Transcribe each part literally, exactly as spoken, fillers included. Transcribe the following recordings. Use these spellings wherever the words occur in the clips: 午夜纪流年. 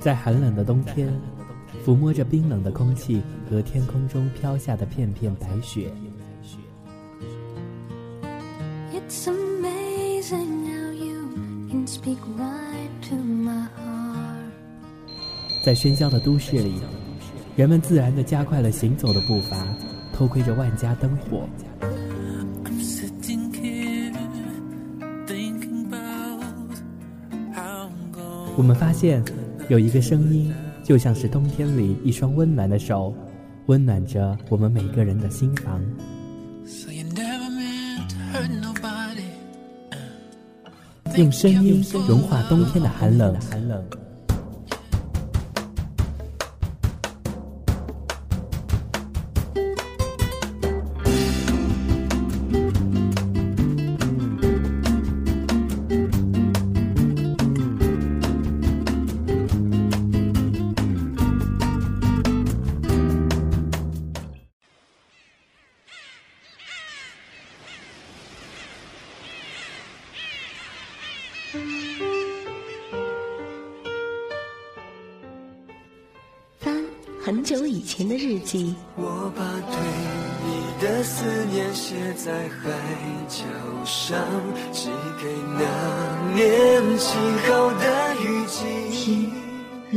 在寒冷的冬天，抚摸着冰冷的空气和天空中飘下的片片白雪。 It's amazing how you can speak right to my heart。 在喧嚣的都市里，人们自然地加快了行走的步伐，偷窥着万家灯火。 I'm sitting here thinking about how I'm going。 我们发现有一个声音，就像是冬天里一双温暖的手，温暖着我们每个人的心房。 So you never meant hurt nobody。 用声音融化冬天的寒冷。 很久以前的日记，我把对你的思念写在海角上，寄给那年晴好的雨季。听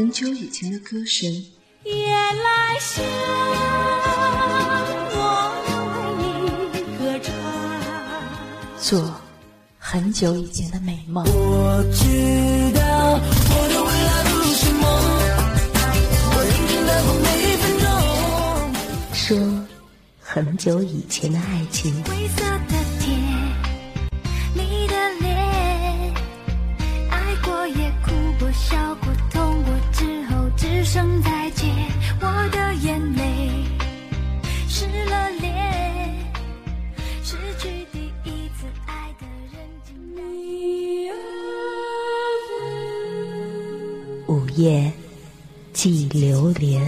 很久以前的歌声，夜来香，我为你歌唱。做很久以前的美梦，我知道我的未来不是梦。 说很久以前的爱情，灰色的天，你的脸，爱过也哭过，笑过，痛过之后，只剩再见。我的眼泪湿了脸，失去第一次爱的人。午夜寄流连。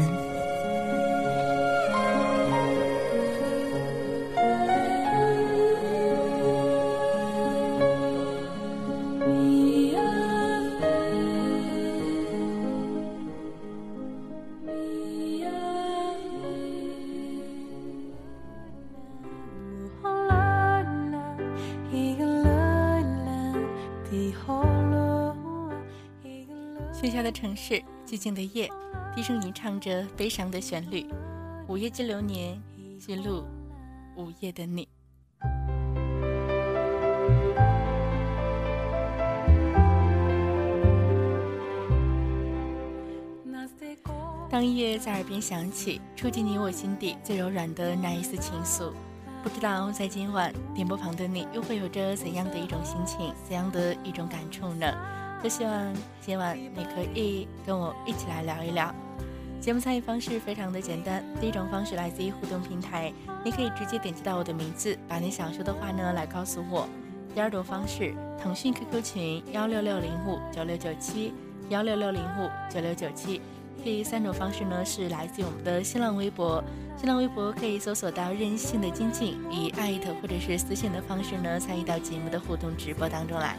喧嚣的城市，寂静的夜，低声吟唱着悲伤的旋律。午夜寄流年，记录午夜的你。当音乐在耳边响起，触及你我心底最柔软的那一丝情愫。不知道在今晚点播旁的你，又会有着怎样的一种心情，怎样的一种感触呢？ 就希望今晚你可以跟我一起来聊一聊。节目参与方式非常的简单，第一种方式来自于互动平台，你可以直接点击到我的名字，把你想说的话呢来告诉我。第二种方式，腾讯 Q Q 群幺六六零五九六九七幺六六零五九六九七。第三种方式呢是来自于我们的新浪微博，新浪微博可以搜索到任性的金靖，以艾特或者是私信的方式呢参与到节目的互动直播当中来。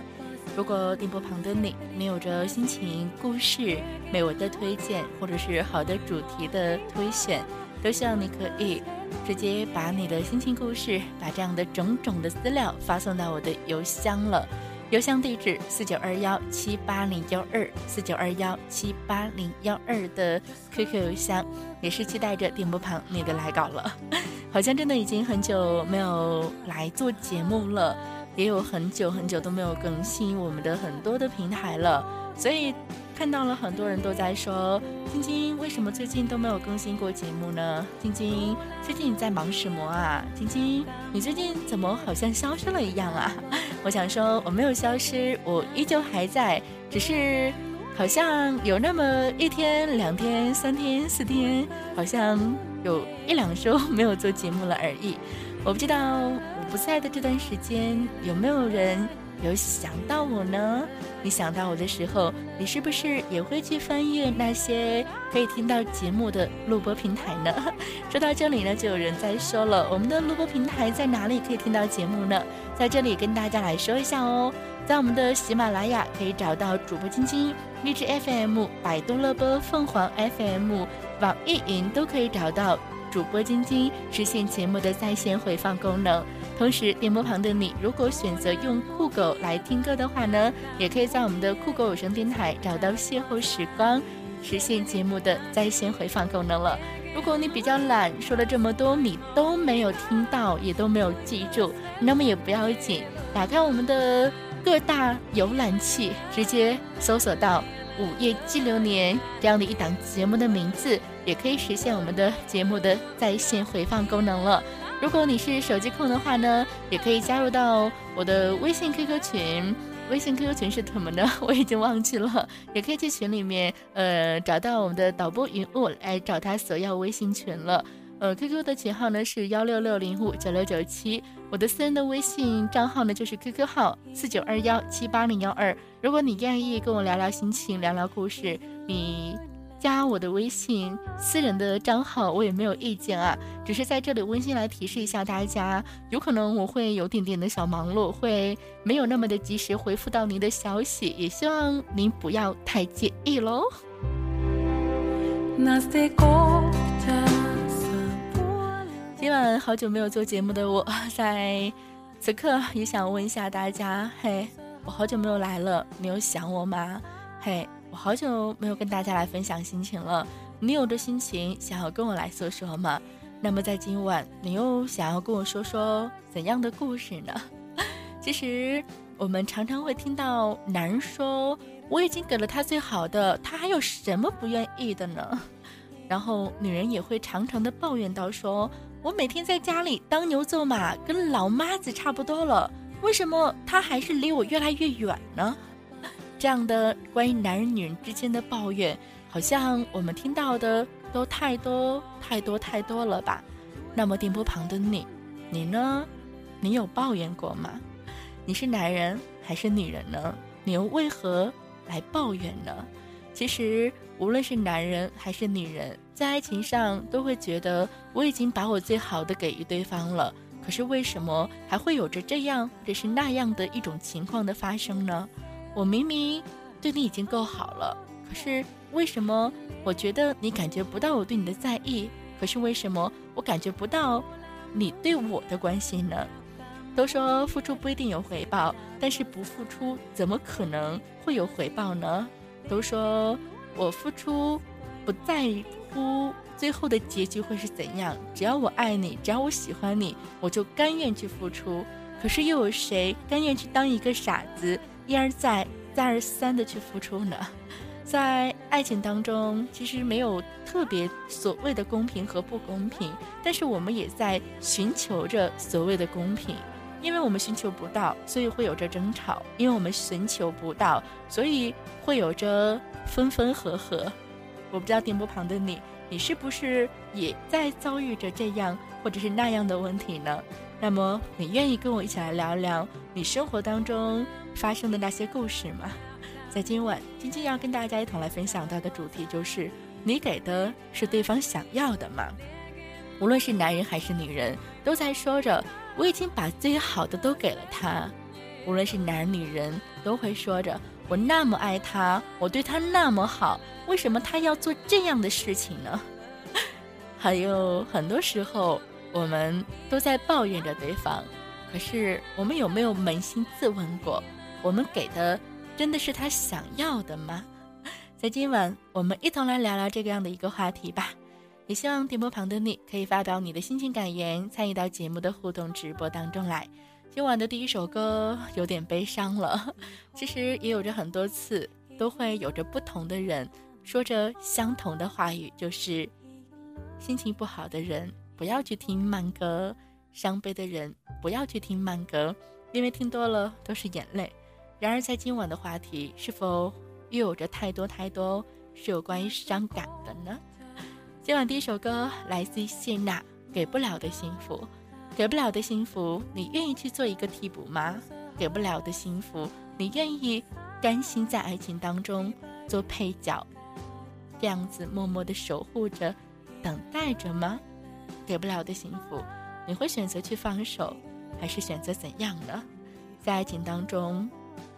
如果电波旁的你，你有着心情、故事、美文的推荐，或者是好的主题的推选，都希望你可以直接把你的心情、故事，把这样的种种的资料发送到我的邮箱了。邮箱地址四九二幺七八零幺二四九二幺七八零幺二的 Q Q 邮箱，也是期待着电波旁你的来稿了。好像真的已经很久没有来做节目了。 也有很久很久都没有更新我们的很多的平台了，所以看到了很多人都在说，晶晶为什么最近都没有更新过节目呢？晶晶最近你在忙什么啊？晶晶你最近怎么好像消失了一样啊？我想说我没有消失，我依旧还在，只是好像有那么一天、两天、三天、四天，好像有一两周没有做节目了而已。我不知道。 不在的这段时间，有没有人有想到我呢？你想到我的时候，你是不是也会去翻阅那些可以听到节目的录播平台呢？说到这里呢，就有人在说了，我们的录播平台在哪里可以听到节目呢？在这里跟大家来说一下哦，在我们的喜马拉雅可以找到主播晶晶、荔枝 F M、 百度乐播、凤凰 F M、 网易云都可以找到主播晶晶，实现节目的在线回放功能。同时电波旁的你如果选择用酷狗来听歌的话呢，也可以在我们的酷狗有声电台找到邂逅时光，实现节目的在线回放功能了。如果你比较懒，说了这么多你都没有听到也都没有记住，那么也不要紧，打开我们的各大浏览器直接搜索到午夜记流年这样的一档节目的名字，也可以实现我们的节目的在线回放功能了。如果你是手机控的话呢，也可以加入到我的微信 Q Q 群，微信 Q Q 群是什么呢？我已经忘记了。也可以去群里面呃找到我们的导播云雾来找他索要微信群了。呃 Q Q 的群号呢是一六六零五九六九七，我的私人的微信账号呢就是 Q Q 号四九二一七八零一二。如果你愿意跟我聊聊心情，聊聊故事，你加我的微信私人的账号我也没有意见啊，只是在这里温馨来提示一下大家，有可能我会有点点的小忙碌，会没有那么的及时回复到您的消息，也希望您不要太介意喽。今晚好久没有做节目的我在此刻也想问一下大家，嘿，我好久没有来了，你有想我吗？嘿，我好久没有跟大家来分享心情了，你有这心情想要跟我来说说吗？那么在今晚你又想要跟我说说怎样的故事呢？其实我们常常会听到男人说，我已经给了他最好的，他还有什么不愿意的呢？然后女人也会常常的抱怨到说，我每天在家里当牛做马，跟老妈子差不多了，为什么他还是离我越来越远呢？这样的关于男人女人之间的抱怨，好像我们听到的都太多太多太多了吧。那么电波旁的你，你呢？你有抱怨过吗？你是男人还是女人呢？你又为何来抱怨呢？其实无论是男人还是女人，在爱情上都会觉得我已经把我最好的给予对方了，可是为什么还会有着这样或者是那样的一种情况的发生呢？我明明对你已经够好了，可是为什么我觉得你感觉不到我对你的在意，可是为什么我感觉不到你对我的关心呢？都说付出不一定有回报，但是不付出怎么可能会有回报呢？都说我付出不在乎最后的结局会是怎样，只要我爱你，只要我喜欢你，我就甘愿去付出，可是又有谁甘愿去当一个傻子，一而再再而三的去付出呢？在爱情当中其实没有特别所谓的公平和不公平，但是我们也在寻求着所谓的公平，因为我们寻求不到，所以会有着争吵，因为我们寻求不到，所以会有着分分合合。我不知道电波旁的你，你是不是也在遭遇着这样或者是那样的问题呢？那么你愿意跟我一起来聊聊你生活当中发生的那些故事吗？在今晚今天要跟大家一同来分享到的主题就是，你给的是对方想要的吗？无论是男人还是女人都在说着，我已经把最好的都给了他。无论是男人女人都会说着，我那么爱他，我对他那么好，为什么他要做这样的事情呢？还有很多时候我们都在抱怨着对方，可是我们有没有扪心自问过，我们给的真的是他想要的吗？在今晚我们一同来聊聊这个样的一个话题吧。也希望电波旁的你可以发表你的心情感言，参与到节目的互动直播当中来。今晚的第一首歌有点悲伤了，其实也有着很多次都会有着不同的人说着相同的话语，就是心情不好的人不要去听慢歌，伤悲的人不要去听慢歌，因为听多了都是眼泪。然而在今晚的话题是否又有着太多太多是有关于伤感的呢？今晚第一首歌来自谢娜，给不了的幸福。给不了的幸福，你愿意去做一个替补吗？给不了的幸福，你愿意甘心在爱情当中做配角，这样子默默地守护着等待着吗？给不了的幸福，你会选择去放手，还是选择怎样呢？在爱情当中，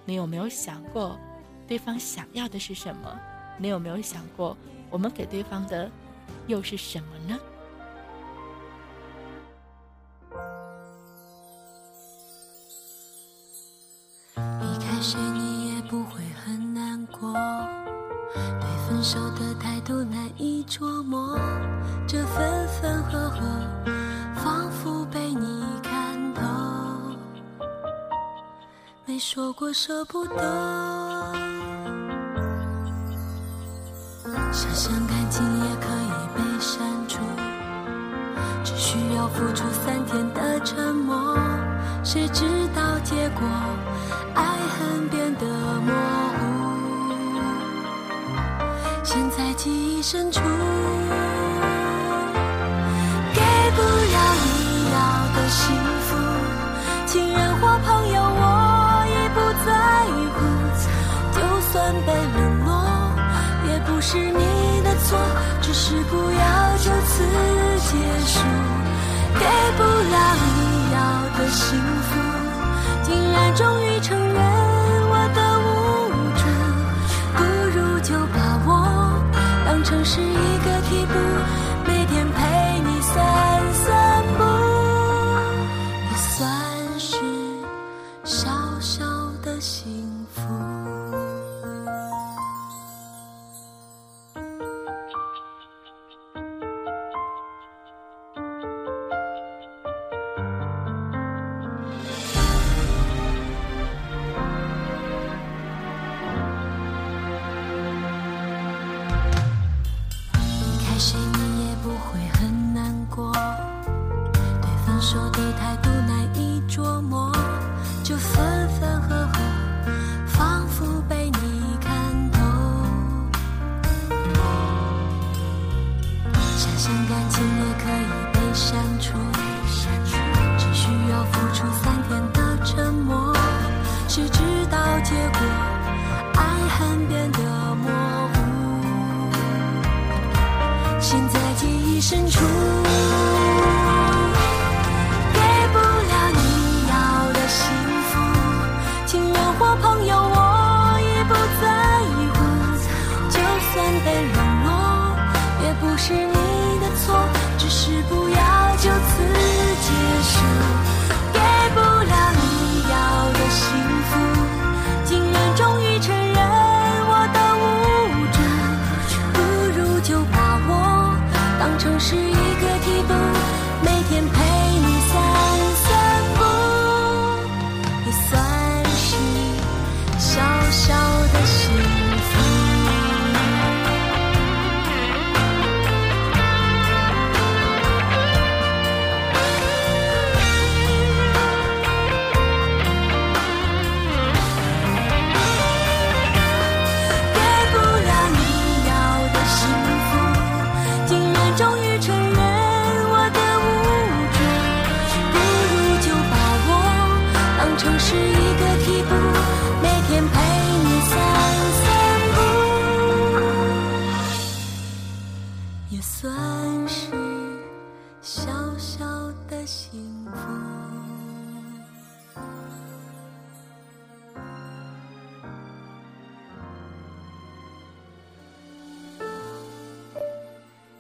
你有没有想过对方想要的是什么？你有没有想过我们给对方的又是什么呢？一开始你也不会很难过，对分手的态度难以捉摸，这分分合合仿佛被你看透，没说过舍不得，想想感情也可以被删除，只需要付出三天的沉默，谁知道结果爱恨变得模糊，现在记忆深处给不了你要的幸福，情人或朋友我已不在乎，就算被冷落也不是你的错，只是不要就此结束，给不了你要的幸福，竟然终于承认我的无助，不如就把我当成是一个替补，每天陪你散散步，也算是小小的幸福。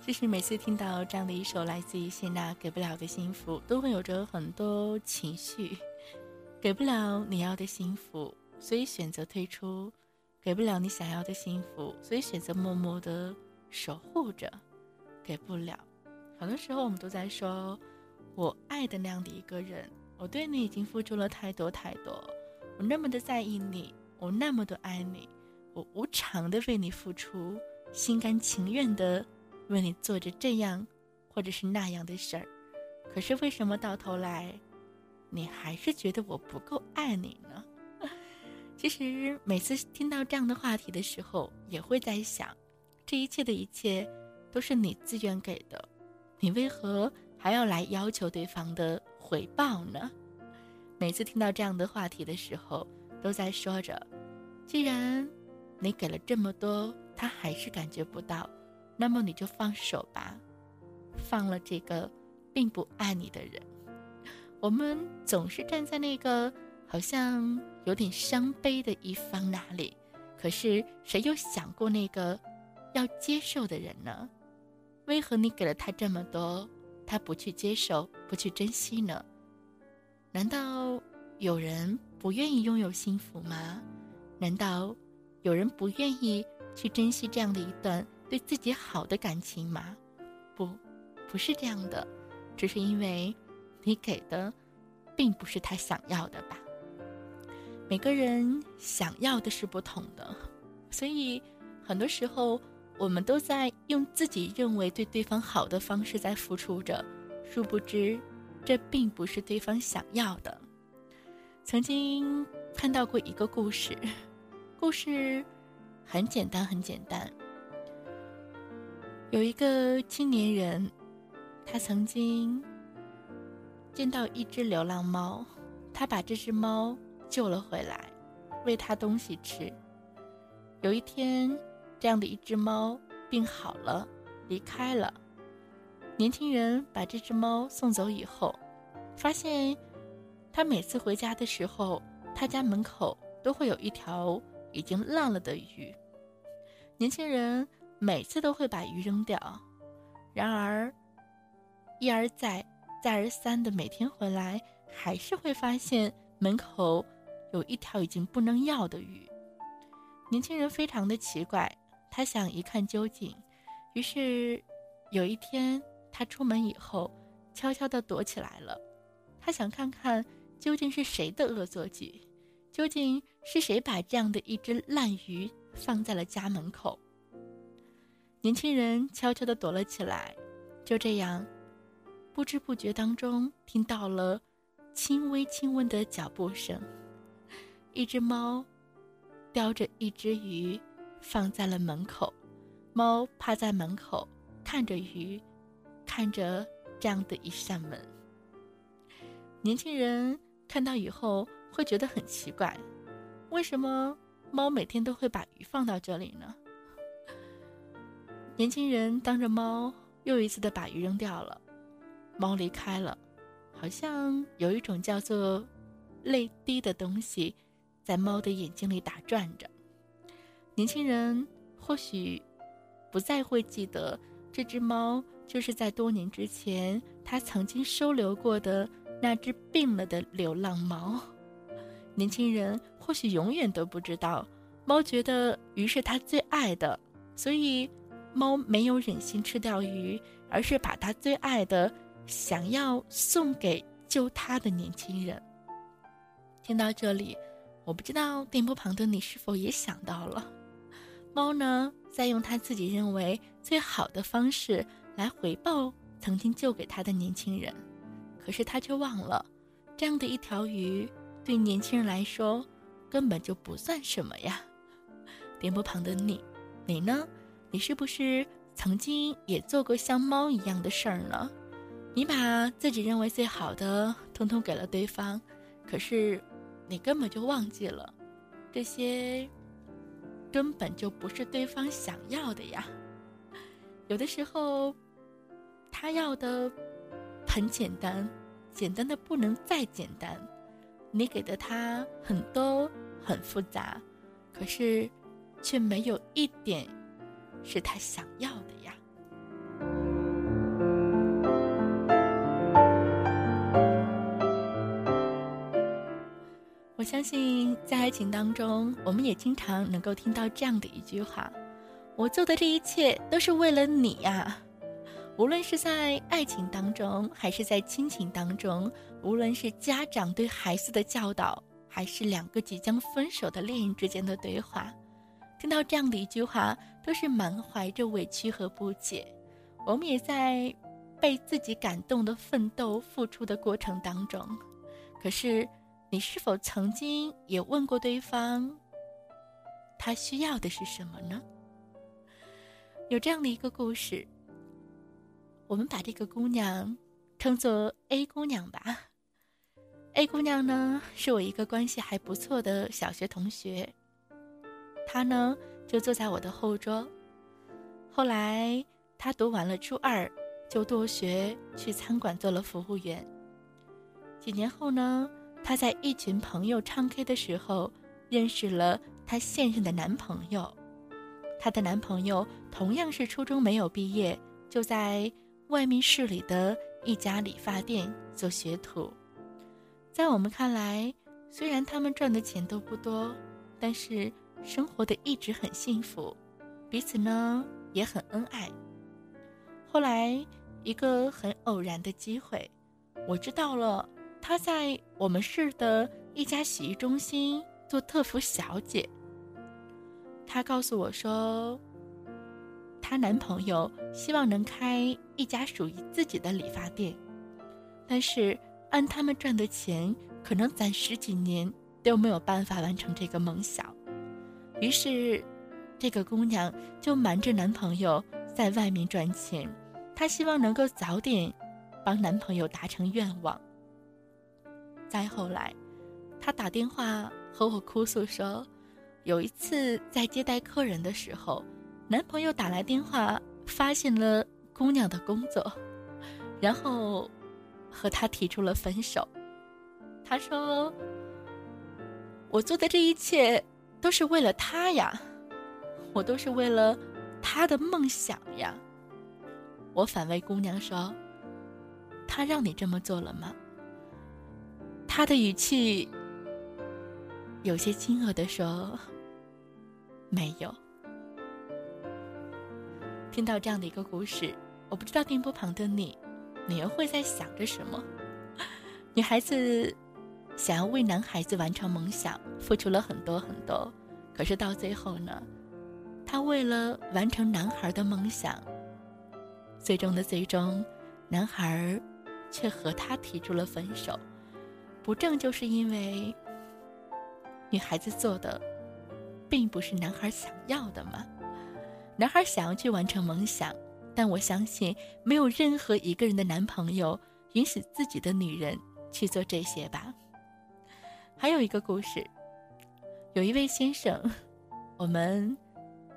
其实每次听到这样的一首来自于谢娜给不了的幸福，都会有着很多情绪。给不了你要的幸福，所以选择退出；给不了你想要的幸福，所以选择默默的守护着。给不了，很多时候我们都在说，我爱的那样的一个人，我对你已经付出了太多太多，我那么的在意你，我那么的爱你，我无偿的为你付出，心甘情愿的为你做着这样或者是那样的事儿，可是为什么到头来你还是觉得我不够爱你呢？其实每次听到这样的话题的时候，也会在想，这一切的一切都是你自愿给的，你为何还要来要求对方的回报呢？每次听到这样的话题的时候，都在说着，既然你给了这么多，他还是感觉不到，那么你就放手吧，放了这个并不爱你的人。我们总是站在那个好像有点伤悲的一方那里，可是谁又想过那个要接受的人呢？为何你给了他这么多，他不去接受，不去珍惜呢？难道有人不愿意拥有幸福吗？难道有人不愿意去珍惜这样的一段对自己好的感情吗？不，不是这样的，只是因为你给的并不是他想要的吧。每个人想要的是不同的，所以很多时候我们都在用自己认为对对方好的方式在付出着，殊不知这并不是对方想要的。曾经看到过一个故事，故事很简单很简单，有一个青年人，他曾经见到一只流浪猫，他把这只猫救了回来，喂它东西吃。有一天，这样的一只猫病好了，离开了。年轻人把这只猫送走以后，发现他每次回家的时候，他家门口都会有一条已经烂了的鱼。年轻人每次都会把鱼扔掉，然而一而再再而三的每天回来，还是会发现门口有一条已经不能要的鱼。年轻人非常的奇怪，他想一看究竟。于是有一天他出门以后悄悄地躲起来了，他想看看究竟是谁的恶作剧，究竟是谁把这样的一只烂鱼放在了家门口。年轻人悄悄地躲了起来，就这样不知不觉当中听到了轻微轻微的脚步声，一只猫叼着一只鱼放在了门口。猫趴在门口看着鱼，看着这样的一扇门。年轻人看到以后会觉得很奇怪，为什么猫每天都会把鱼放到这里呢？年轻人当着猫又一次的把鱼扔掉了，猫离开了。好像有一种叫做泪滴的东西在猫的眼睛里打转着。年轻人或许不再会记得这只猫就是在多年之前他曾经收留过的那只病了的流浪猫。年轻人或许永远都不知道，猫觉得鱼是他最爱的，所以猫没有忍心吃掉鱼，而是把他最爱的想要送给救他的年轻人。听到这里，我不知道电波旁的你是否也想到了，猫呢在用他自己认为最好的方式来回报曾经救给他的年轻人，可是他却忘了，这样的一条鱼对年轻人来说根本就不算什么呀。电波旁的你，你呢？你是不是曾经也做过像猫一样的事儿呢？你把自己认为最好的统统给了对方，可是你根本就忘记了，这些根本就不是对方想要的呀。有的时候他要的很简单，简单的不能再简单，你给的他很多很复杂，可是却没有一点是他想要的呀。我相信在爱情当中，我们也经常能够听到这样的一句话，我做的这一切都是为了你呀。无论是在爱情当中还是在亲情当中，无论是家长对孩子的教导，还是两个即将分手的恋人之间的对话，听到这样的一句话都是满怀着委屈和不解。我们也在被自己感动的奋斗付出的过程当中，可是你是否曾经也问过对方，他需要的是什么呢？有这样的一个故事，我们把这个姑娘称作 A 姑娘吧。A 姑娘呢，是我一个关系还不错的小学同学，她呢就坐在我的后桌。后来她读完了初二，就辍学去餐馆做了服务员。几年后呢，她在一群朋友唱 K 的时候，认识了她现任的男朋友。她的男朋友同样是初中没有毕业，就在外面市里的一家理发店做学徒。在我们看来，虽然他们赚的钱都不多，但是生活的一直很幸福，彼此呢也很恩爱。后来一个很偶然的机会，我知道了他在我们市的一家洗浴中心做客服小姐。他告诉我说，她男朋友希望能开一家属于自己的理发店，但是按他们赚的钱，可能攒十几年都没有办法完成这个梦想。于是这个姑娘就瞒着男朋友在外面赚钱，她希望能够早点帮男朋友达成愿望。再后来她打电话和我哭诉说，有一次在接待客人的时候，男朋友打来电话发现了姑娘的工作，然后和他提出了分手。他说，我做的这一切都是为了他呀，我都是为了他的梦想呀。我反问姑娘说，他让你这么做了吗？他的语气有些惊愕地说，没有。听到这样的一个故事，我不知道电波旁的你你又会在想着什么？女孩子想要为男孩子完成梦想，付出了很多很多，可是到最后呢，她为了完成男孩的梦想，最终的最终，男孩却和她提出了分手。不正就是因为女孩子做的并不是男孩想要的吗？男孩想要去完成梦想，但我相信没有任何一个人的男朋友允许自己的女人去做这些吧。还有一个故事，有一位先生，我们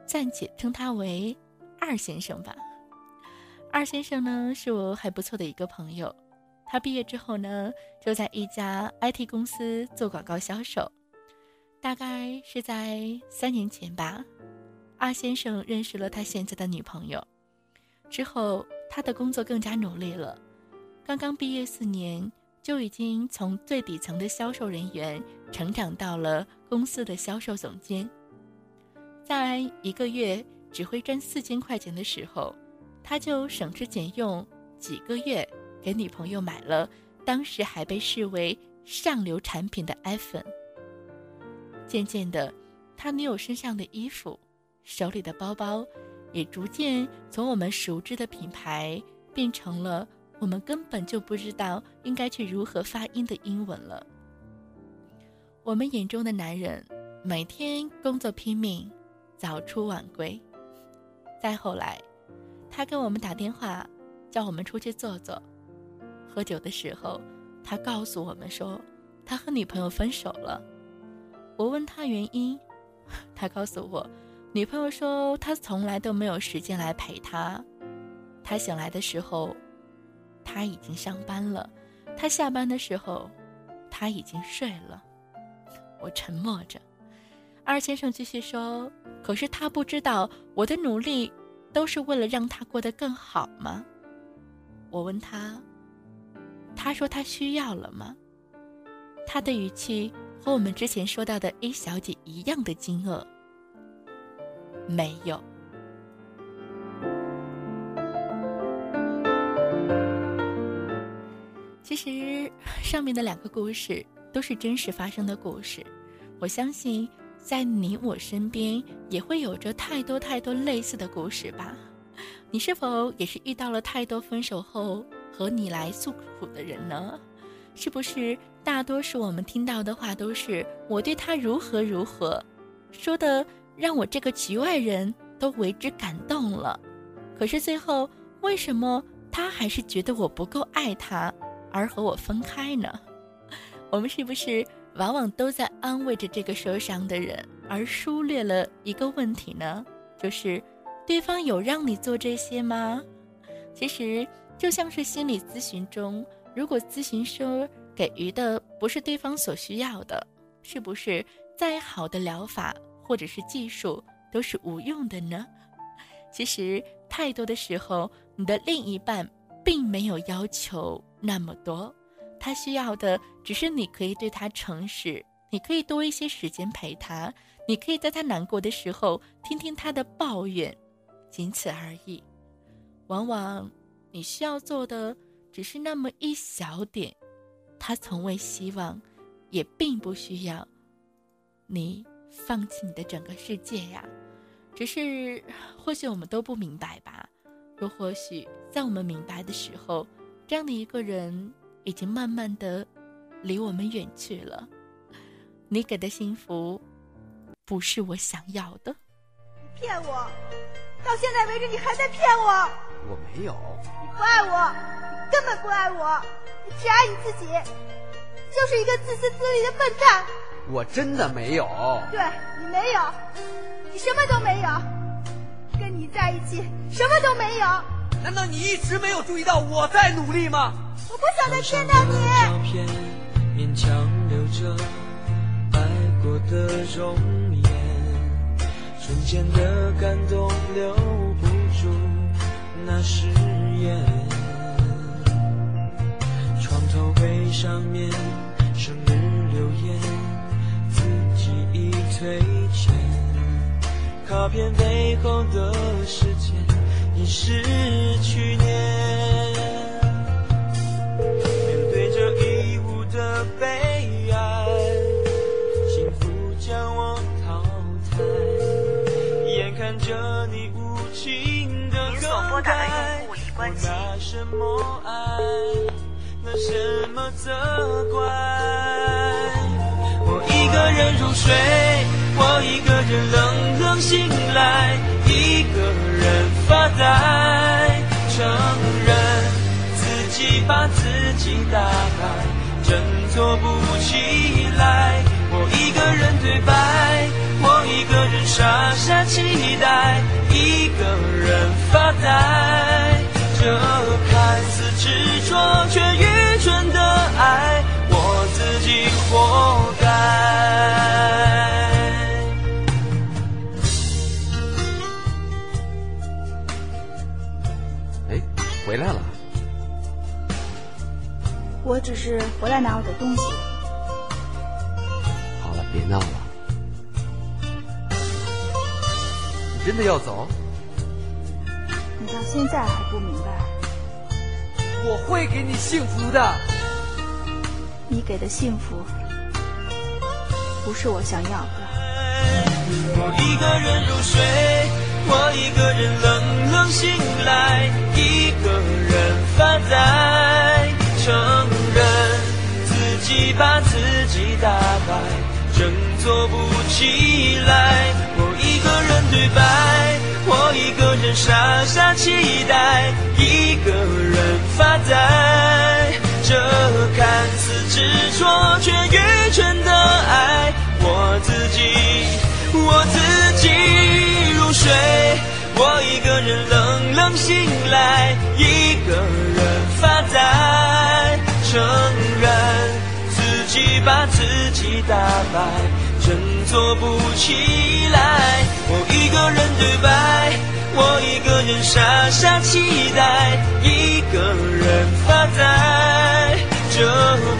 暂且称他为二先生吧。二先生呢是我还不错的一个朋友，他毕业之后呢就在一家 I T 公司做广告销售。大概是在三年前吧，二先生认识了他现在的女朋友。之后他的工作更加努力了，刚刚毕业四年就已经从最底层的销售人员成长到了公司的销售总监。在一个月只会赚四千块钱的时候，他就省吃俭用几个月给女朋友买了当时还被视为上流产品的 iPhone。 渐渐的，他女友身上的衣服、手里的包包也逐渐从我们熟知的品牌变成了我们根本就不知道应该去如何发音的英文了。我们眼中的男人每天工作拼命，早出晚归。再后来他跟我们打电话叫我们出去坐坐，喝酒的时候他告诉我们说他和女朋友分手了。我问他原因，他告诉我女朋友说她从来都没有时间来陪他，他醒来的时候他已经上班了，他下班的时候他已经睡了。我沉默着。二先生继续说，可是他不知道我的努力都是为了让他过得更好吗？我问他，他说他需要了吗？他的语气和我们之前说到的 A 小姐一样的惊愕，没有。其实上面的两个故事都是真实发生的故事，我相信在你我身边也会有着太多太多类似的故事吧。你是否也是遇到了太多分手后和你来诉苦的人呢？是不是大多数我们听到的话都是我对他如何如何，说的让我这个局外人都为之感动了，可是最后为什么他还是觉得我不够爱他而和我分开呢？我们是不是往往都在安慰着这个受伤的人，而忽略了一个问题呢？就是对方有让你做这些吗？其实就像是心理咨询中，如果咨询师给予的不是对方所需要的，是不是再好的疗法或者是技术都是无用的呢？其实太多的时候，你的另一半并没有要求那么多，他需要的只是你可以对他诚实，你可以多一些时间陪他，你可以在他难过的时候听听他的抱怨，仅此而已。往往你需要做的只是那么一小点，他从未希望，也并不需要你放弃你的整个世界呀。只是或许我们都不明白吧，又或许在我们明白的时候，这样的一个人已经慢慢的离我们远去了。你给的幸福不是我想要的。你骗我，到现在为止你还在骗我。我没有。你不爱我，你根本不爱我，你只爱你自己，就是一个自私自利的笨蛋。我真的没有。对，你没有，你什么都没有，跟你在一起什么都没有。难道你一直没有注意到我在努力吗？我不想再见到你。勉强留着爱过的容颜，瞬间的感动留不住那誓言。床头柜上面生日留言，自己已退钱，卡片背后的时间已是去年。面对着义无的悲哀，幸福将我淘汰，眼看着你无情的更改，我拿什么爱，拿什么责怪。我一个人入睡，我一个人冷冷醒来，一个人发呆，承认自己把自己打败，振作不起来。我一个人对白，我一个人傻傻期待，一个人发呆。这看似执着却愚蠢的爱，我自己活该。哎，回来了。我只是回来拿我的东西。好了，别闹了。你真的要走？你到现在还不明白？我会给你幸福的。你给的幸福不是我想要的。我一个人入睡，我一个人冷冷醒来，一个人发呆，承认自己把自己打败，振作不起来。我一个人对白，我一个人傻傻期待，一个人发呆。这看似执着却愚蠢的爱，我自己，我自己入睡，我一个人冷冷醒来，一个人发呆。承认自己把自己打败，振作不起来。我一个人对白，我一个人傻傻期待，一个人发呆。这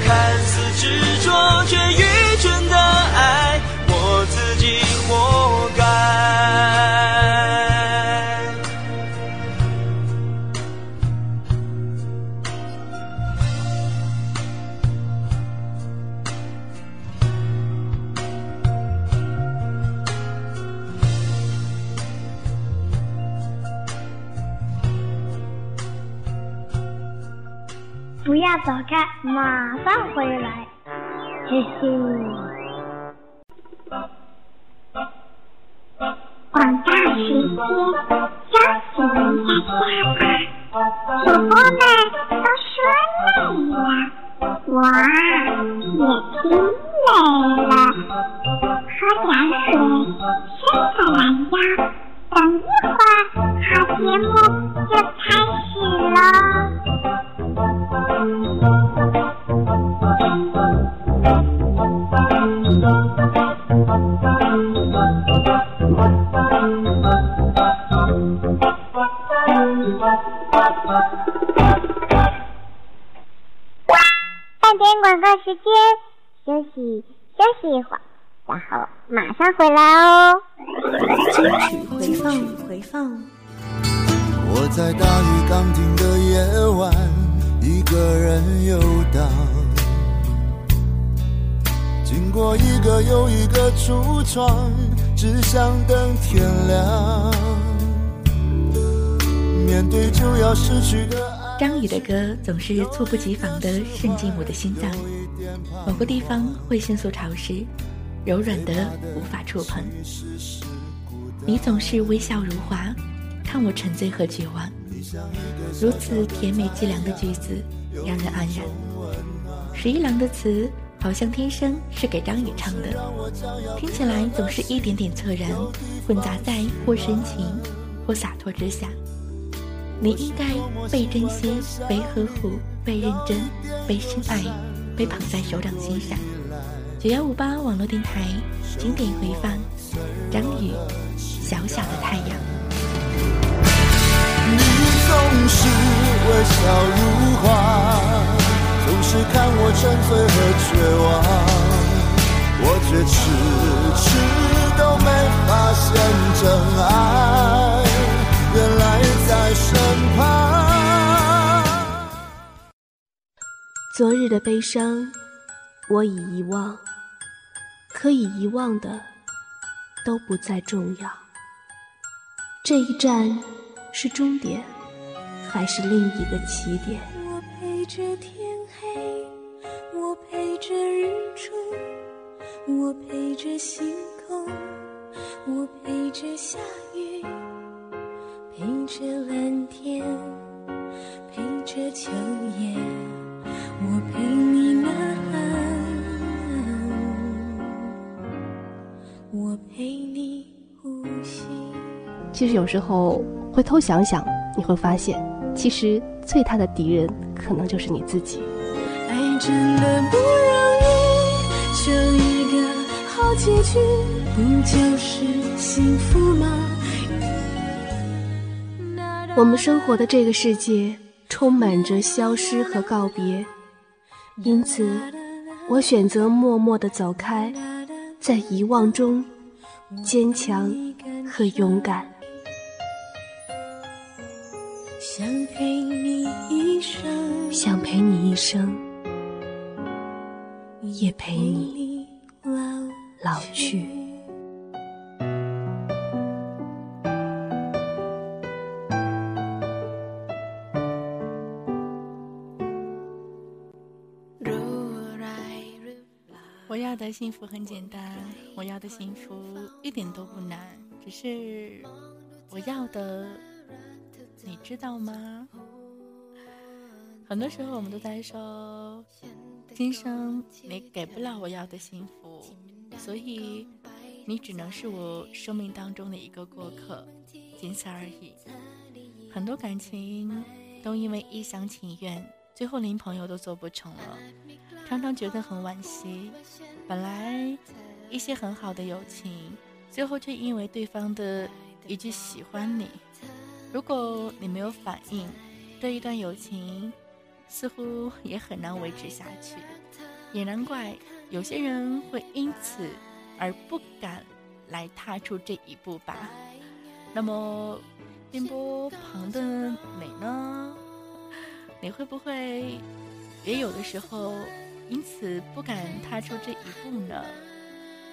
看似执着却愚蠢的爱，我自己活该。不要走开，马上回来。嘿嘿，广告时间，休息一下下吧。主播们都说累了，我啊也听累了，喝点水，伸个懒腰，等一会儿好节目就开始喽。半点广告时间，休息休息一会儿，然后马上回来哦。金曲回放，回放。我在大雨刚停的夜晚，一个人游荡，经过一个又一个橱窗，只想等天亮，面对就要失去的。张宇的歌总是猝不及防地渗进我的心脏，某个地方会迅速潮湿，柔软得无法触碰。你总是微笑如花，看我沉醉和绝望，如此甜美伎俩的句子让人安然。十一郎的词好像天生是给张宇唱的，听起来总是一点点恻然，混杂在或深情或洒脱之下。你应该被珍惜，被呵护，被认真，被深爱，被捧在手掌心上。九一五八网络电台经典回放，张宇《小小的太阳》。你总是微笑如花，总是看我沉醉和绝望，我却迟迟都没发现真爱原来在身旁。昨日的悲伤我已遗忘，可以遗忘的都不再重要。这一站是终点还是另一个起点？我陪着天黑，我陪着日出，我陪着星空，我陪着下雨，陪着蓝天，陪着秋叶，我陪你呐喊，我陪你呼吸。其实有时候回头想想，你会发现，其实最大的敌人可能就是你自己。爱真的不容易，求一个好结局，不就是幸福吗？我们生活的这个世界充满着消失和告别，因此我选择默默地走开，在遗忘中坚强和勇敢。想陪你一生，想陪你一生，也陪你老去。我要的幸福很简单，我要的幸福一点都不难，只是我要的你知道吗？很多时候我们都在说，今生你给不了我要的幸福，所以你只能是我生命当中的一个过客，仅此而已。很多感情都因为一厢情愿，最后连朋友都做不成了，常常觉得很惋惜。本来一些很好的友情，最后却因为对方的一句喜欢你，如果你没有反应，这一段友情似乎也很难维持下去。也难怪有些人会因此而不敢来踏出这一步吧。那么电波旁的你呢？你会不会也有的时候因此不敢踏出这一步呢？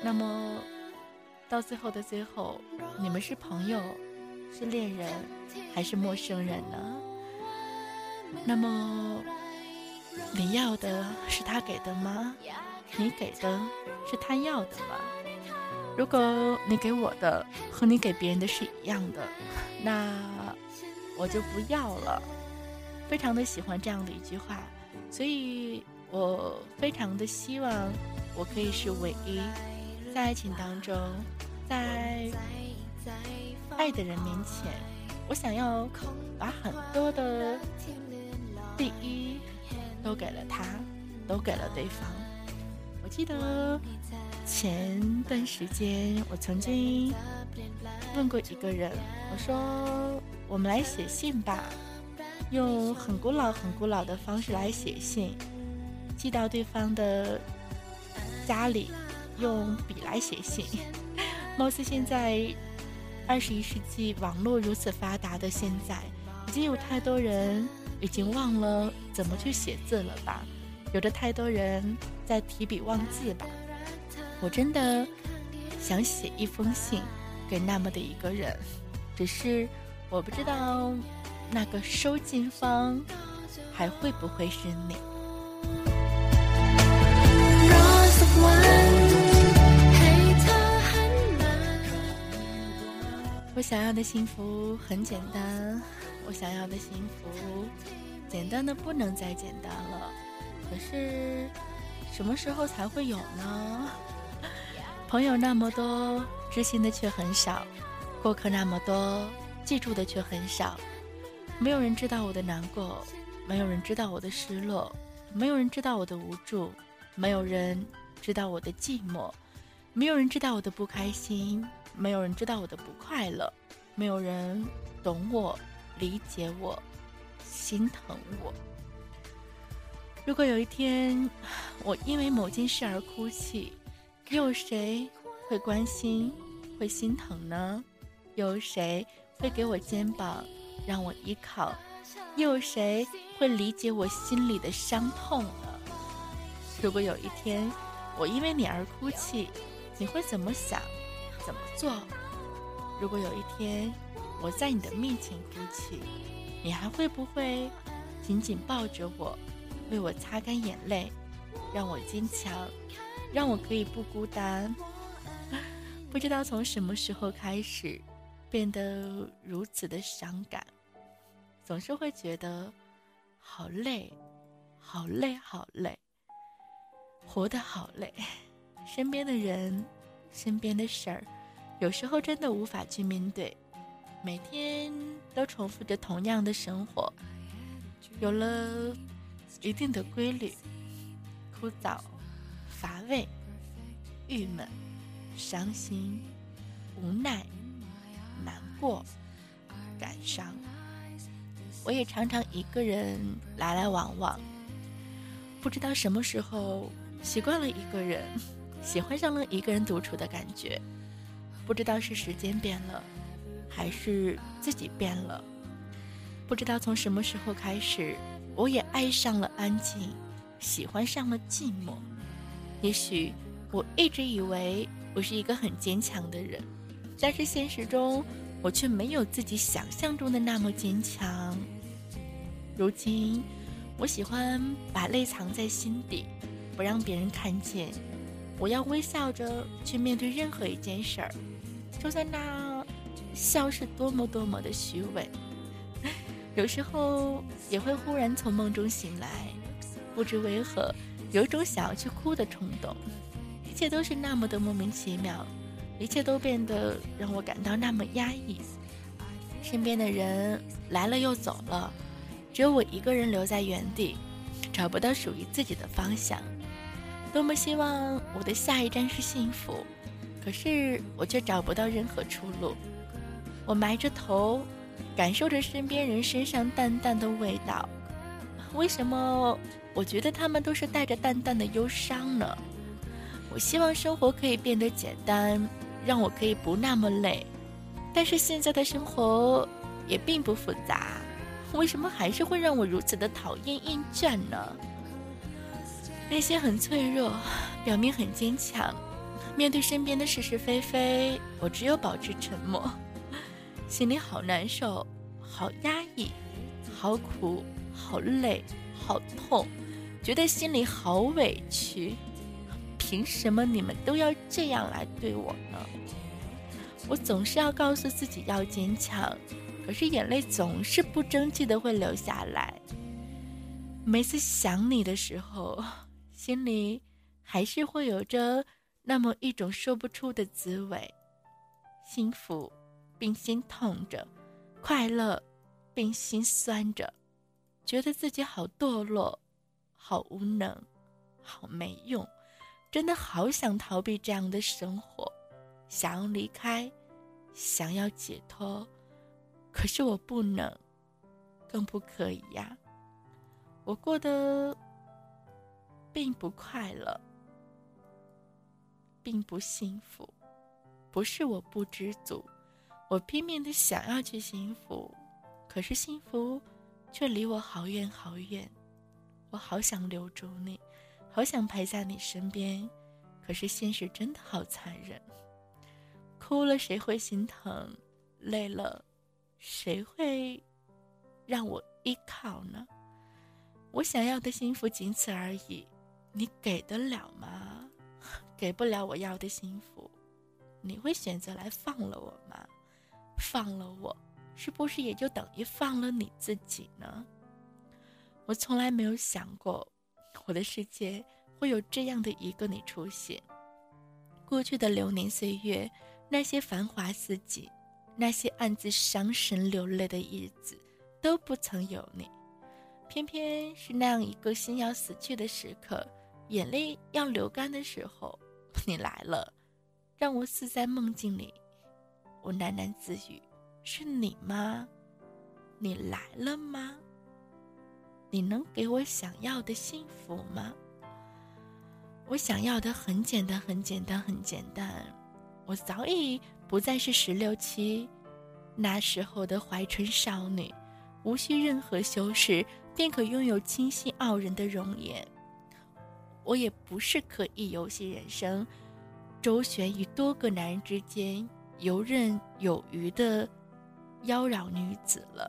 那么到最后的最后，你们是朋友，是恋人，还是陌生人呢？那么你要的是他给的吗？你给的是他要的吗？如果你给我的和你给别人的是一样的，那我就不要了。非常的喜欢这样的一句话，所以我非常的希望我可以是唯一，在爱情当中，在爱的人面前，我想要把很多的第一都给了他，都给了对方。我记得前段时间我曾经问过一个人，我说我们来写信吧，用很古老很古老的方式来写信，寄到对方的家里，用笔来写信。貌似现在二十一世纪网络如此发达的现在，已经有太多人已经忘了怎么去写字了吧，有的太多人在提笔忘字吧。我真的想写一封信给那么的一个人，只是我不知道那个收信方还会不会是你。我想要的幸福很简单，我想要的幸福简单的不能再简单了，可是什么时候才会有呢？朋友那么多，知心的却很少，过客那么多，记住的却很少。没有人知道我的难过，没有人知道我的失落，没有人知道我的无助，没有人知道我的寂寞，没有人知道我的不开心，没有人知道我的不快乐，没有人懂我，理解我，心疼我。如果有一天我因为某件事而哭泣，又有谁会关心，会心疼呢？又有谁会给我肩膀让我依靠？又有谁会理解我心里的伤痛呢？如果有一天我因为你而哭泣，你会怎么想，怎么做？如果有一天我在你的面前哭泣，你还会不会紧紧抱着我，为我擦干眼泪，让我坚强，让我可以不孤单？不知道从什么时候开始变得如此的伤感，总是会觉得好累好累好累，活得好累。身边的人，身边的事儿，有时候真的无法去面对，每天都重复着同样的生活，有了一定的规律，枯燥乏味，郁闷，伤心，无奈，难过，感伤。我也常常一个人来来往往，不知道什么时候习惯了一个人，喜欢上了一个人独处的感觉。不知道是时间变了，还是自己变了。不知道从什么时候开始，我也爱上了安静，喜欢上了寂寞。也许我一直以为我是一个很坚强的人，但是现实中我却没有自己想象中的那么坚强。如今我喜欢把泪藏在心底，不让别人看见，我要微笑着去面对任何一件事儿，就算那笑是多么多么的虚伪。有时候也会忽然从梦中醒来，不知为何有一种想要去哭的冲动。一切都是那么的莫名其妙，一切都变得让我感到那么压抑。身边的人来了又走了，只有我一个人留在原地，找不到属于自己的方向。多么希望我的下一站是幸福，可是我却找不到任何出路。我埋着头，感受着身边人身上淡淡的味道。为什么我觉得他们都是带着淡淡的忧伤呢？我希望生活可以变得简单，让我可以不那么累，但是现在的生活也并不复杂，为什么还是会让我如此的讨厌厌倦呢？那些很脆弱，表面很坚强，面对身边的是是非非，我只有保持沉默。心里好难受，好压抑，好苦，好累，好痛，觉得心里好委屈。凭什么你们都要这样来对我呢？我总是要告诉自己要坚强，可是眼泪总是不争气的会流下来。每次想你的时候，心里还是会有着那么一种说不出的滋味，幸福并心痛着，快乐并心酸着，觉得自己好堕落，好无能，好没用，真的好想逃避这样的生活，想要离开，想要解脱，可是我不能，更不可以呀、啊。我过得并不快乐，并不幸福，不是我不知足，我拼命的想要去幸福，可是幸福却离我好远好远。我好想留住你，好想陪在你身边，可是现实真的好残忍。哭了谁会心疼，累了谁会让我依靠呢？我想要的幸福仅此而已，你给得了吗？给不了我要的幸福，你会选择来放了我吗？放了我，是不是也就等于放了你自己呢？我从来没有想过，我的世界会有这样的一个你出现。过去的流年岁月，那些繁华似锦，那些暗自伤神流泪的日子，都不曾有你。偏偏是那样一个心要死去的时刻，眼泪要流干的时候，你来了，让我似在梦境里。我喃喃自语，是你吗？你来了吗？你能给我想要的幸福吗？我想要的很简单很简单很简单，我早已不再是十六七那时候的怀春少女，无需任何修饰便可拥有清新傲人的容颜。我也不是可以游戏人生，周旋于多个男人之间游刃有余的妖娆女子了。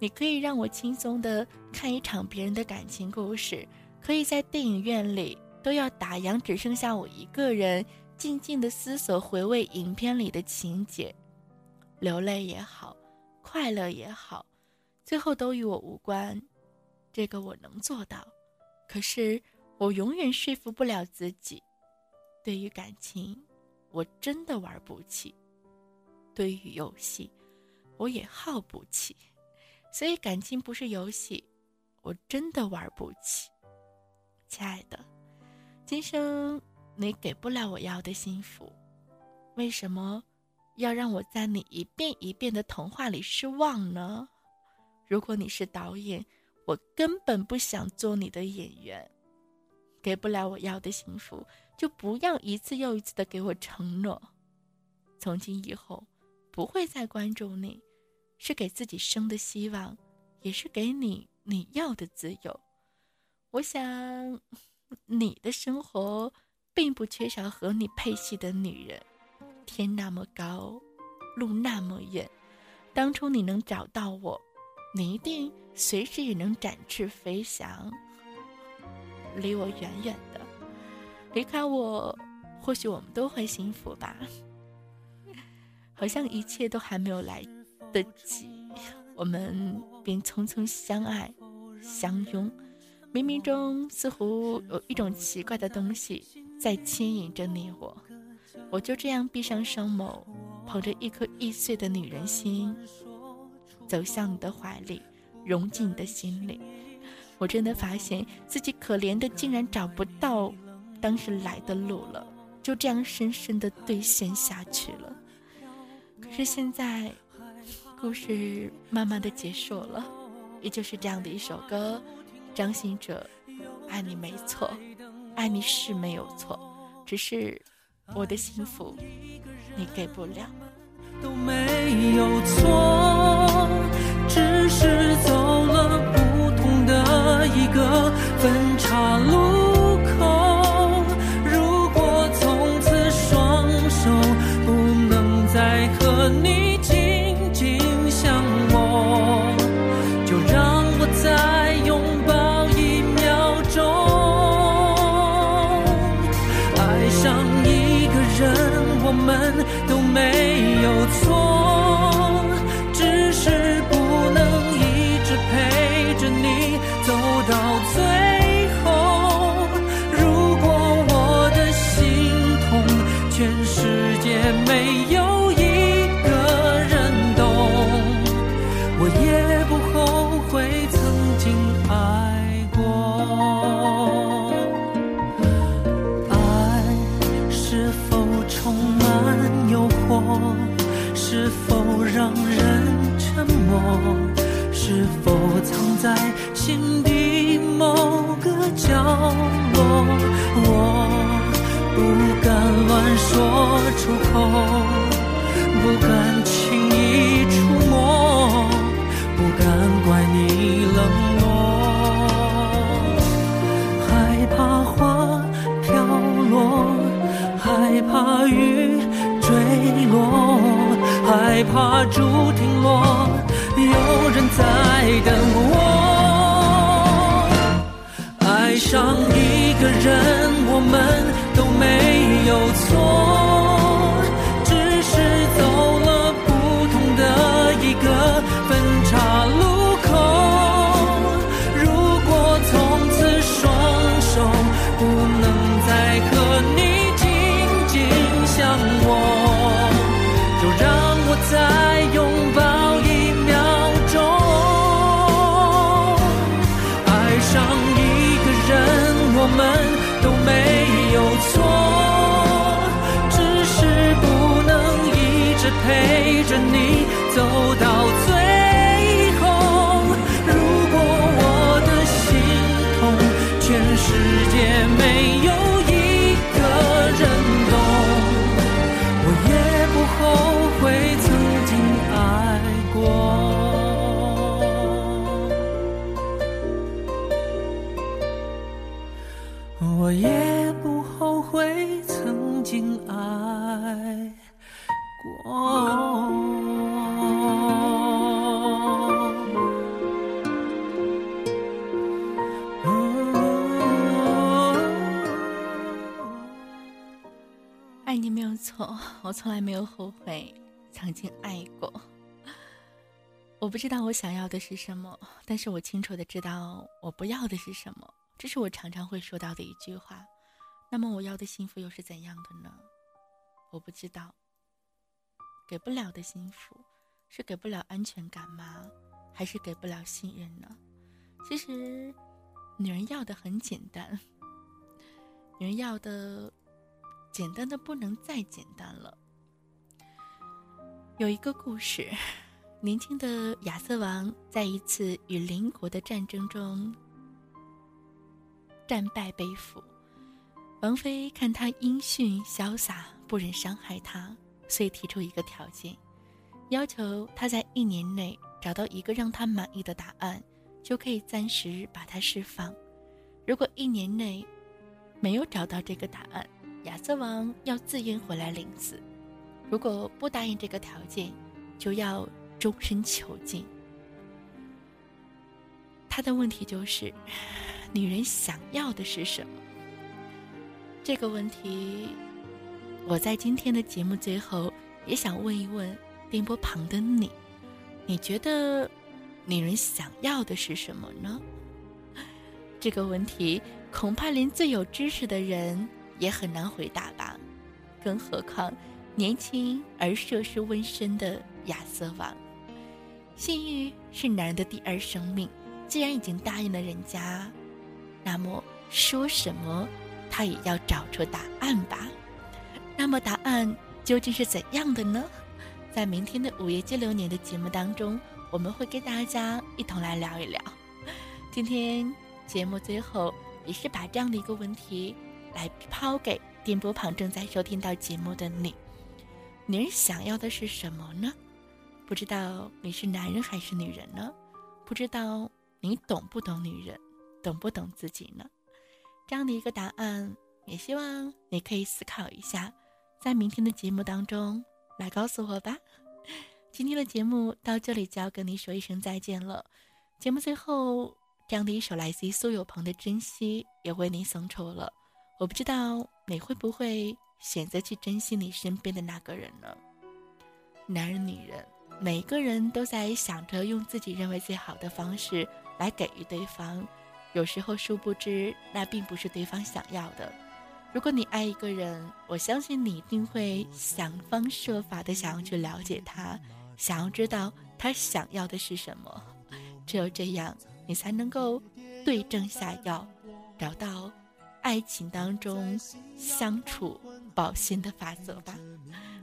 你可以让我轻松地看一场别人的感情故事，可以在电影院里都要打烊，只剩下我一个人静静地思索回味影片里的情节，流泪也好，快乐也好，最后都与我无关，这个我能做到。可是我永远说服不了自己，对于感情我真的玩不起，对于游戏我也耗不起，所以感情不是游戏，我真的玩不起。亲爱的，今生你给不了我要的幸福，为什么要让我在你一遍一遍的童话里失望呢？如果你是导演，我根本不想做你的演员。给不了我要的幸福，就不要一次又一次的给我承诺。从今以后，不会再关注你，是给自己生的希望，也是给你你要的自由。我想，你的生活并不缺少和你配戏的女人。天那么高，路那么远，当初你能找到我，你一定随时也能展翅飞翔。离我远远的，离开我，或许我们都会幸福吧。好像一切都还没有来得及，我们便匆匆相爱相拥，冥冥中似乎有一种奇怪的东西在牵引着你我。我就这样闭上双眸，捧着一颗易碎的女人心，走向你的怀里，融进你的心里。我真的发现自己可怜的竟然找不到当时来的路了，就这样深深的兑现下去了。可是现在故事慢慢的结束了，也就是这样的一首歌，张信哲，爱你没错，爱你是没有错，只是我的幸福你给不了，都没有错，只是走了不同的一个分岔路口。如果从此双手不能再和你紧紧相握，就让我再拥抱一秒钟，爱上人，我们都没有错，只是不能一直陪着你走。让人沉默，是否藏在心底某个角落？我不敢乱说出口，不敢轻易触摸，不敢怪你冷漠，害怕花飘落，害怕雨坠落，害怕竹停落，有人在等我。爱上一个人，我们都没有错，只是走了不同的一个分岔路口。如果从此双手不能再和你紧紧相握，就让再拥抱一秒钟。爱上一个人，我们都没有错，只是不能一直陪着你走到最后。如果我的心痛，全世界没有一个人懂，我也不后悔曾经爱过。我也不后悔曾经爱过。爱你没有错，我从来没有后悔曾经爱过。我不知道我想要的是什么，但是我清楚的知道我不要的是什么，这是我常常会说到的一句话。那么我要的幸福又是怎样的呢？我不知道。给不了的幸福，是给不了安全感吗？还是给不了信任呢？其实女人要的很简单，女人要的简单的不能再简单了。有一个故事，年轻的亚瑟王在一次与邻国的战争中战败被俘，王妃看他英俊潇洒，不忍伤害他，所以提出一个条件，要求他在一年内找到一个让他满意的答案，就可以暂时把他释放。如果一年内没有找到这个答案，亚瑟王要自愿回来领死，如果不答应这个条件，就要终身囚禁。他的问题就是，女人想要的是什么？这个问题，我在今天的节目最后也想问一问电波旁的你，你觉得女人想要的是什么呢？这个问题，恐怕连最有知识的人也很难回答吧，更何况年轻而涉世未深的亚瑟王。性欲是男人的第二生命，既然已经答应了人家，那么说什么他也要找出答案吧。那么答案究竟是怎样的呢？在明天的午夜接流年的节目当中，我们会跟大家一同来聊一聊。今天节目最后也是把这样的一个问题来抛给电波旁正在收听到节目的你，女人想要的是什么呢？不知道你是男人还是女人呢？不知道你懂不懂女人，懂不懂自己呢？这样的一个答案，也希望你可以思考一下，在明天的节目当中来告诉我吧。今天的节目到这里就要跟你说一声再见了。节目最后，这样的一首来自于苏有朋的《珍惜》也为你送出了。我不知道你会不会选择去珍惜你身边的那个人呢？男人女人，每个人都在想着用自己认为最好的方式来给予对方，有时候殊不知那并不是对方想要的。如果你爱一个人，我相信你一定会想方设法的想要去了解他，想要知道他想要的是什么，只有这样你才能够对症下药，找到爱情当中相处保鲜的法则吧。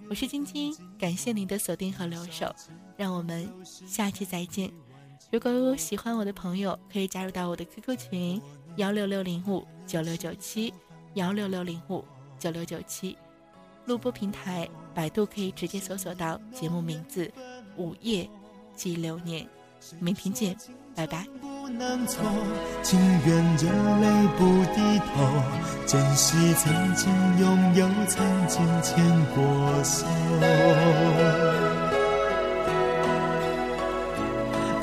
我是晶晶，感谢您的锁定和留守，让我们下期再见。如果有喜欢我的朋友，可以加入到我的 Q Q 群一六六零五九六九七一六六零五九六九七，录播平台百度可以直接搜索到节目名字《午夜记流年》。明天见，拜拜。不能错，情愿热泪不低头，珍惜曾经拥有，曾经牵过手，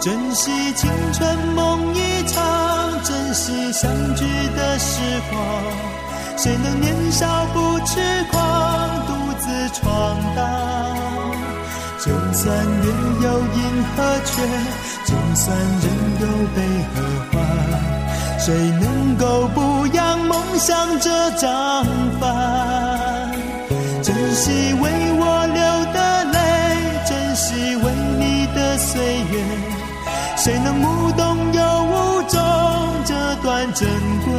珍惜青春梦一场，珍惜相聚的时光，谁能年少不痴狂，独自闯荡，就算月有阴和缺，就算人有悲和欢，谁能够不扬梦想这张帆？珍惜为我流的泪，珍惜为你的岁月，谁能无动又无衷这段珍贵？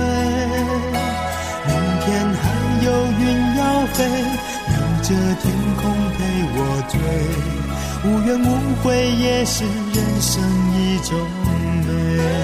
明天还有云要飞，这天空陪我追，无怨无悔也是人生一种美。